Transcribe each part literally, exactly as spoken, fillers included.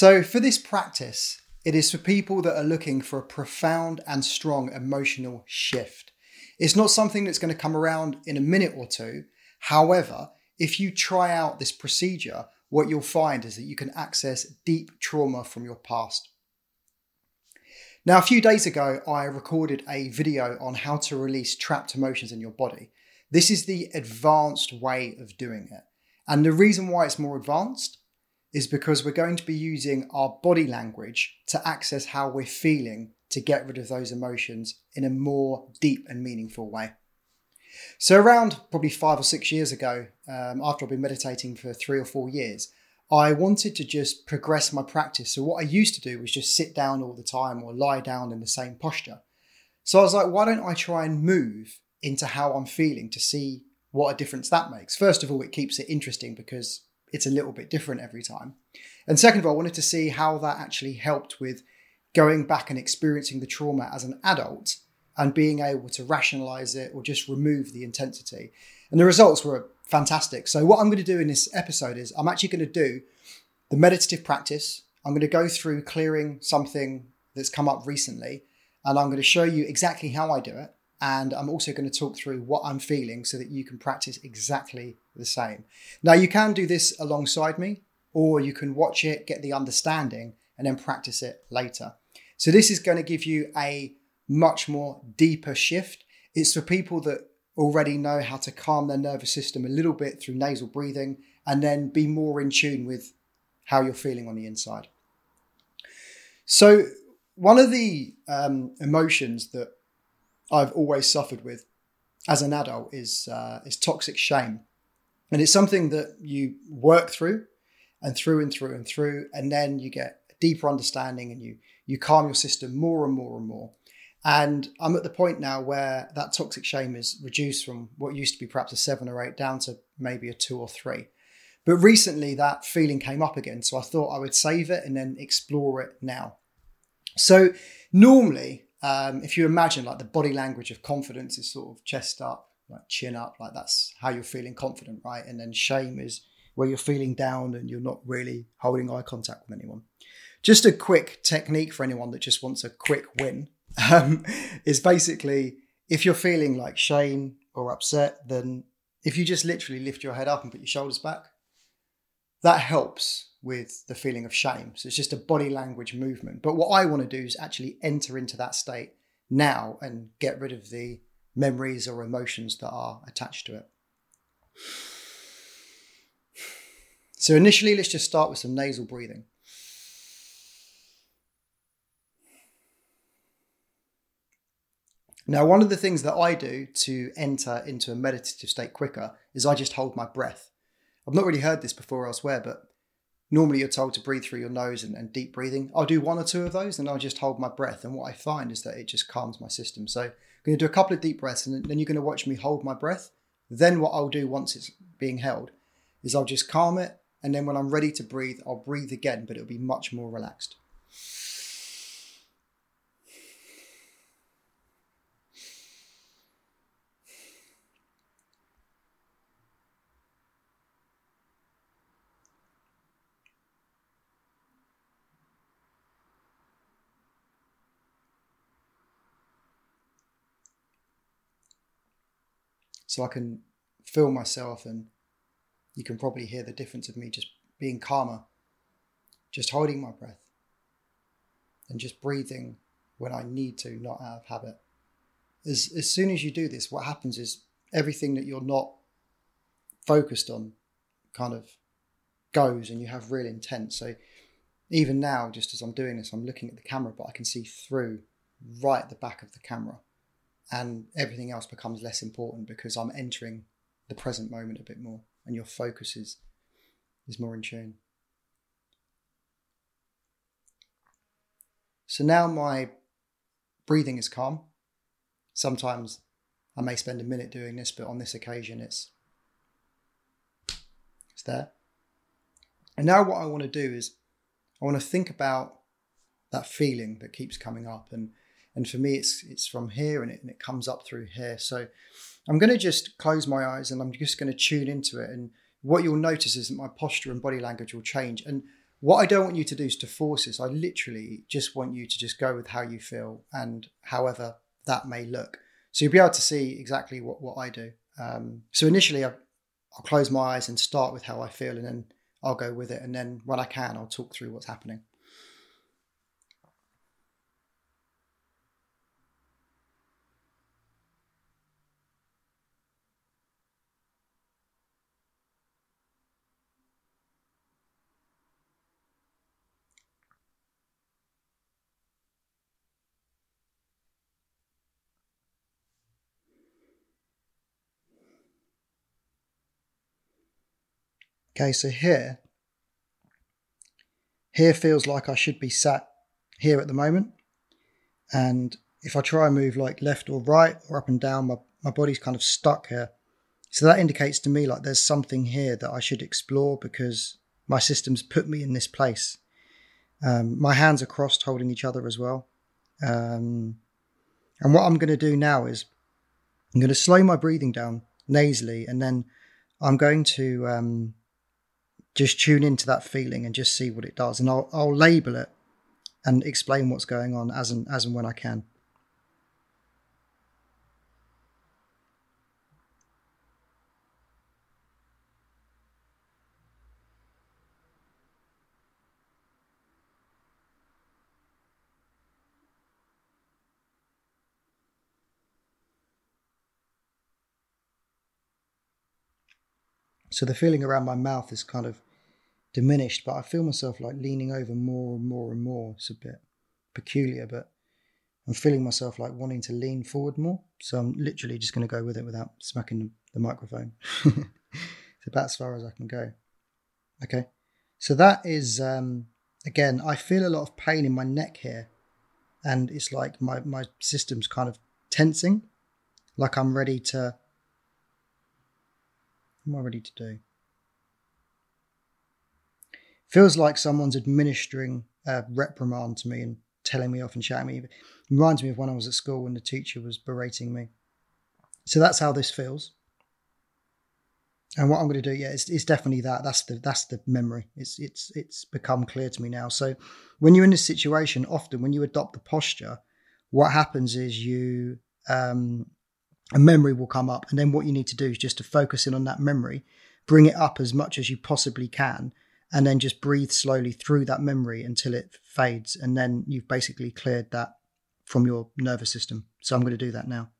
So for this practice, it is for people that are looking for a profound and strong emotional shift. It's not something that's going to come around in a minute or two. However, if you try out this procedure, what you'll find is that you can access deep trauma from your past. Now, a few days ago, I recorded a video on how to release trapped emotions in your body. This is the advanced way of doing it. And the reason why it's more advanced is because we're going to be using our body language to access how we're feeling to get rid of those emotions in a more deep and meaningful way. So around probably five or six years ago, um, after I've been meditating for three or four years, I wanted to just progress my practice. So what I used to do was just sit down all the time or lie down in the same posture. So I was like, why don't I try and move into how I'm feeling to see what a difference that makes? First of all, it keeps it interesting because it's a little bit different every time. And second of all, I wanted to see how that actually helped with going back and experiencing the trauma as an adult and being able to rationalize it or just remove the intensity. And the results were fantastic. So what I'm going to do in this episode is I'm actually going to do the meditative practice. I'm going to go through clearing something that's come up recently, and I'm going to show you exactly how I do it. And I'm also going to talk through what I'm feeling so that you can practice exactly the same. Now, you can do this alongside me, or you can watch it, get the understanding, and then practice it later. So this is going to give you a much more deeper shift. It's for people that already know how to calm their nervous system a little bit through nasal breathing, and then be more in tune with how you're feeling on the inside. So one of the um, emotions that I've always suffered with as an adult is uh, is toxic shame. And it's something that you work through and through and through and through, and then you get a deeper understanding and you you calm your system more and more and more. And I'm at the point now where that toxic shame is reduced from what used to be perhaps a seven or eight down to maybe a two or three. But recently that feeling came up again. So I thought I would save it and then explore it now. So normally, um, if you imagine like the body language of confidence is sort of chest up, like chin up, like that's how you're feeling confident, right? And then shame is where you're feeling down and you're not really holding eye contact with anyone. Just a quick technique for anyone that just wants a quick win. Um, is basically if you're feeling like shame or upset, then if you just literally lift your head up and put your shoulders back, that helps with the feeling of shame. So it's just a body language movement. But what I want to do is actually enter into that state now and get rid of the memories or emotions that are attached to it. So initially, let's just start with some nasal breathing. Now, one of the things that I do to enter into a meditative state quicker is I just hold my breath. I've not really heard this before elsewhere, but normally you're told to breathe through your nose and, and deep breathing. I'll do one or two of those and I'll just hold my breath. And what I find is that it just calms my system. So I'm going to do a couple of deep breaths and then you're going to watch me hold my breath. Then what I'll do once it's being held is I'll just calm it. And then when I'm ready to breathe, I'll breathe again, but it'll be much more relaxed. So I can feel myself, and you can probably hear the difference of me just being calmer, just holding my breath and just breathing when I need to, not out of habit. As, as soon as you do this, what happens is everything that you're not focused on kind of goes and you have real intent. So even now, just as I'm doing this, I'm looking at the camera, but I can see through right at the back of the camera. And everything else becomes less important because I'm entering the present moment a bit more and your focus is, is more in tune. So now my breathing is calm. Sometimes I may spend a minute doing this, but on this occasion it's, it's there. And now what I want to do is I want to think about that feeling that keeps coming up, and And for me, it's it's from here and it, and it comes up through here. So I'm going to just close my eyes and I'm just going to tune into it. And what you'll notice is that my posture and body language will change. And What I don't want you to do is to force this. I literally just want you to just go with how you feel and however that may look. So you'll be able to see exactly what, what I do. Um, so initially I, I'll close my eyes and start with how I feel, and then I'll go with it. And then when I can, I'll talk through what's happening. Okay, so here, here feels like I should be sat here at the moment. And if I try and move like left or right or up and down, my, my body's kind of stuck here. So that indicates to me like there's something here that I should explore because my system's put me in this place. Um, my hands are crossed holding each other as well. Um, and what I'm going to do now is I'm going to slow my breathing down nasally, and then I'm going to... Um, Just tune into that feeling and just see what it does. And I'll, I'll label it and explain what's going on as and, as and when I can. So the feeling around my mouth is kind of diminished, but I feel myself like leaning over more and more and more. It's a bit peculiar, but I'm feeling myself like wanting to lean forward more. So I'm literally just going to go with it without smacking the microphone. So that's as far as I can go. Okay. So that is, um, again, I feel a lot of pain in my neck here. And it's like my, my system's kind of tensing, like I'm ready to... What am I ready to do? Feels like someone's administering a reprimand to me and telling me off and shouting me. It reminds me of when I was at school when the teacher was berating me. So that's how this feels. And what I'm going to do, yeah, it's, it's definitely that. That's the that's the memory. It's it's it's become clear to me now. So when you're in this situation, often when you adopt the posture, what happens is you... Um, a memory will come up, and then what you need to do is just to focus in on that memory, bring it up as much as you possibly can, and then just breathe slowly through that memory until it fades, and then you've basically cleared that from your nervous system. So I'm going to do that now.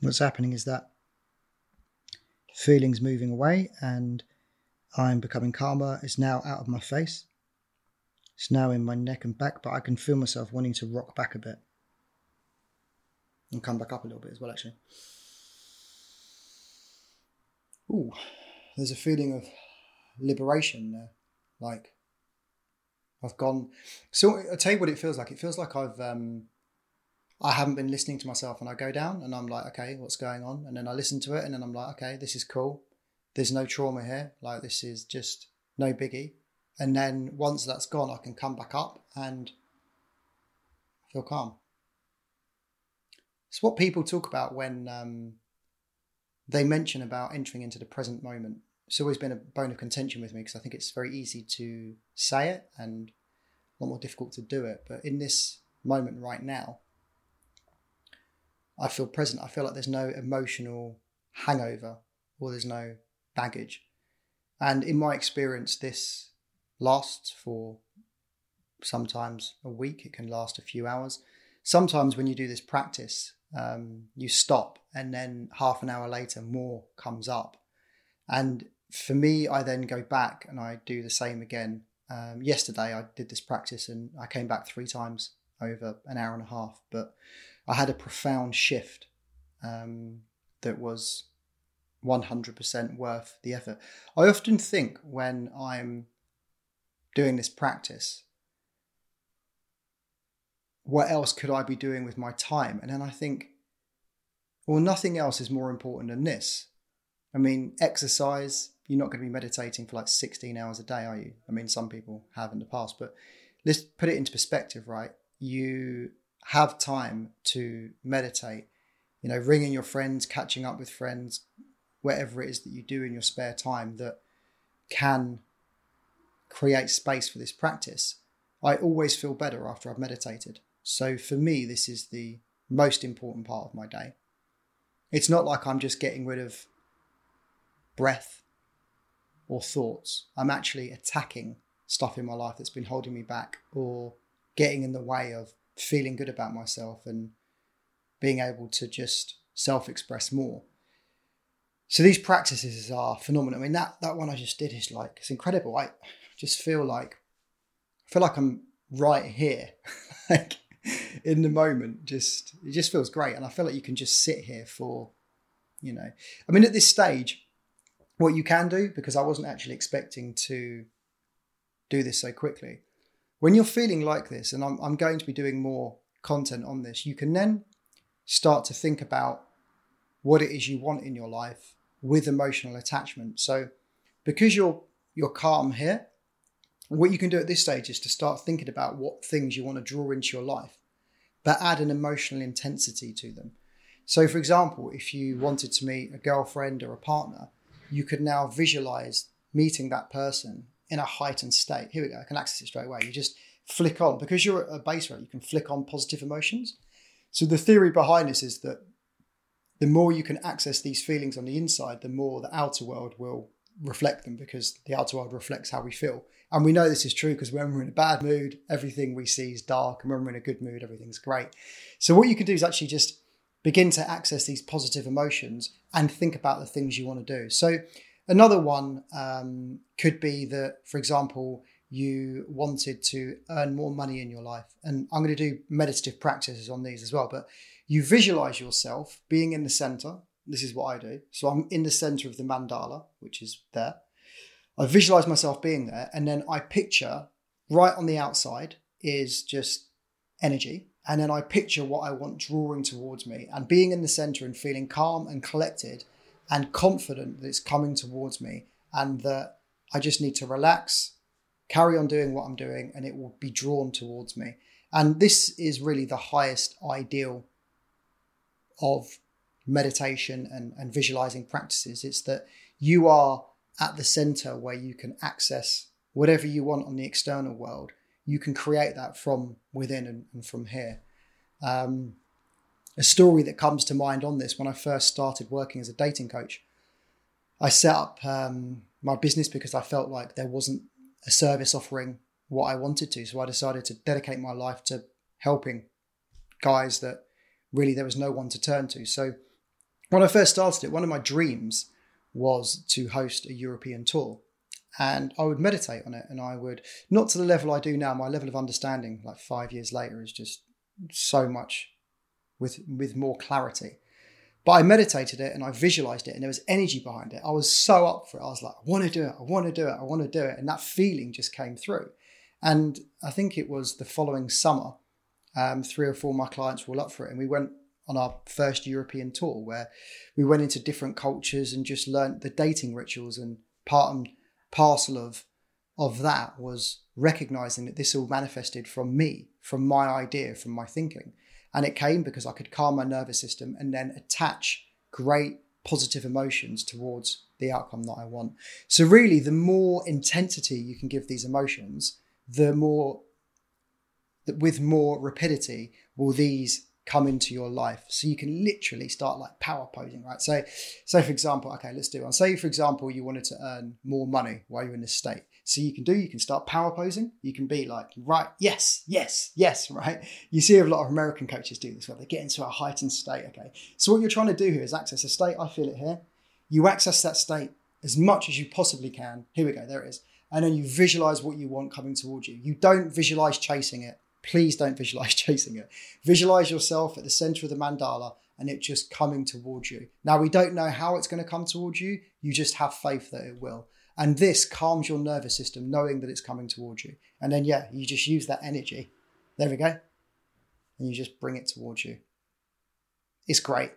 What's happening is that feeling's moving away and I'm becoming calmer. It's now out of my face. It's now in my neck and back, but I can feel myself wanting to rock back a bit and come back up a little bit as well, actually. Ooh, there's a feeling of liberation there. Like I've gone... So I'll tell you what it feels like. It feels like I've... Um, I haven't been listening to myself, and I go down and I'm like, okay, what's going on? And then I listen to it and then I'm like, okay, this is cool. There's no trauma here. Like this is just no biggie. And then once that's gone, I can come back up and feel calm. It's what people talk about when um, they mention about entering into the present moment. It's always been a bone of contention with me because I think it's very easy to say it and a lot more difficult to do it. But in this moment right now, I feel present. I feel like there's no emotional hangover or there's no baggage. And in my experience, this lasts for sometimes a week. It can last a few hours. Sometimes when you do this practice, um, you stop and then half an hour later, more comes up. And for me, I then go back and I do the same again. Um, yesterday, I did this practice and I came back three times over an hour and a half, but I had a profound shift um, that was one hundred percent worth the effort. I often think when I'm doing this practice, what else could I be doing with my time? And then I think, well, nothing else is more important than this. I mean, exercise, you're not going to be meditating for like sixteen hours a day, are you? I mean, some people have in the past, but let's put it into perspective, right? You have time to meditate, you know, ringing your friends, catching up with friends, whatever it is that you do in your spare time that can create space for this practice. I always feel better after I've meditated. So for me, this is the most important part of my day. It's not like I'm just getting rid of breath or thoughts. I'm actually attacking stuff in my life that's been holding me back or getting in the way of feeling good about myself and being able to just self-express more. So these practices are phenomenal. I mean, that, that one I just did is like, it's incredible. I just feel like, I feel like I'm right here, like in the moment, just, it just feels great. And I feel like you can just sit here for, you know, I mean, at this stage, what you can do, because I wasn't actually expecting to do this so quickly, when you're feeling like this, and I'm, I'm going to be doing more content on this, you can then start to think about what it is you want in your life with emotional attachment. So because you're you're calm here, what you can do at this stage is to start thinking about what things you want to draw into your life, but add an emotional intensity to them. So for example, if you wanted to meet a girlfriend or a partner, you could now visualize meeting that person in a heightened state. Here we go. I can access it straight away. You just flick on, because you're at a base rate, you can flick on positive emotions. So the theory behind this is that the more you can access these feelings on the inside, the more the outer world will reflect them, because the outer world reflects how we feel. And we know this is true because when we're in a bad mood, everything we see is dark. And when we're in a good mood, everything's great. So what you can do is actually just begin to access these positive emotions and think about the things you want to do. So another one um, could be that, for example, you wanted to earn more money in your life. And I'm going to do meditative practices on these as well. But you visualize yourself being in the center. This is what I do. So I'm in the center of the mandala, which is there. I visualize myself being there. And then I picture right on the outside is just energy. And then I picture what I want drawing towards me, and being in the center and feeling calm and collected and confident that it's coming towards me, and that I just need to relax, carry on doing what I'm doing, and it will be drawn towards me. And this is really the highest ideal of meditation and, and visualizing practices. It's that you are at the center where you can access whatever you want on the external world. You can create that from within and, and from here. Um, a story that comes to mind on this: when I first started working as a dating coach, I set up um, my business because I felt like there wasn't a service offering what I wanted to. So I decided to dedicate my life to helping guys that really there was no one to turn to. So when I first started it, one of my dreams was to host a European tour, and I would meditate on it, and I would, not to the level I do now. My level of understanding like five years later is just so much with, with more clarity, but I meditated it and I visualized it, and there was energy behind it. I was so up for it. I was like, I want to do it. I want to do it. I want to do it. And that feeling just came through. And I think it was the following summer, Um, three or four of my clients were all up for it. And we went on our first European tour, where we went into different cultures and just learned the dating rituals. And part and parcel of, of that was recognizing that this all manifested from me, from my idea, from my thinking. And it came because I could calm my nervous system and then attach great positive emotions towards the outcome that I want. So really, the more intensity you can give these emotions, the more... with more rapidity will these come into your life. So you can literally start like power posing, right? So, so for example, okay, let's do one. Say, for example, you wanted to earn more money while you're in this state. So you can do, you can start power posing. You can be like, right, yes, yes, yes, right? You see a lot of American coaches do this, where they get into a heightened state, okay? So what you're trying to do here is access a state. I feel it here. You access that state as much as you possibly can. Here we go, there it is. And then you visualize what you want coming towards you. You don't visualize chasing it. Please don't visualize chasing it. Visualize yourself at the center of the mandala and it just coming towards you. Now, we don't know how it's going to come towards you. You just have faith that it will. And this calms your nervous system, knowing that it's coming towards you. And then, yeah, you just use that energy. There we go. and you just bring it towards you. It's great.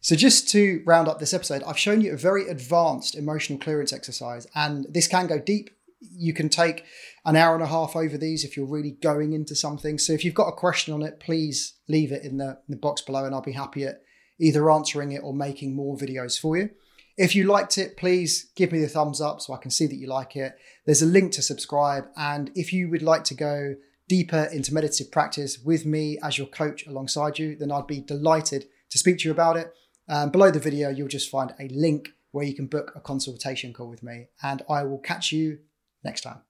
So just to round up this episode, I've shown you a very advanced emotional clearance exercise, and this can go deep. You can take an hour and a half over these if you're really going into something. So if you've got a question on it, please leave it in the, in the box below, and I'll be happy at either answering it or making more videos for you. If you liked it, please give me the thumbs up so I can see that you like it. There's a link to subscribe. And if you would like to go deeper into meditative practice with me as your coach alongside you, then I'd be delighted to speak to you about it. Um, below the video, you'll just find a link where you can book a consultation call with me, and I will catch you next time.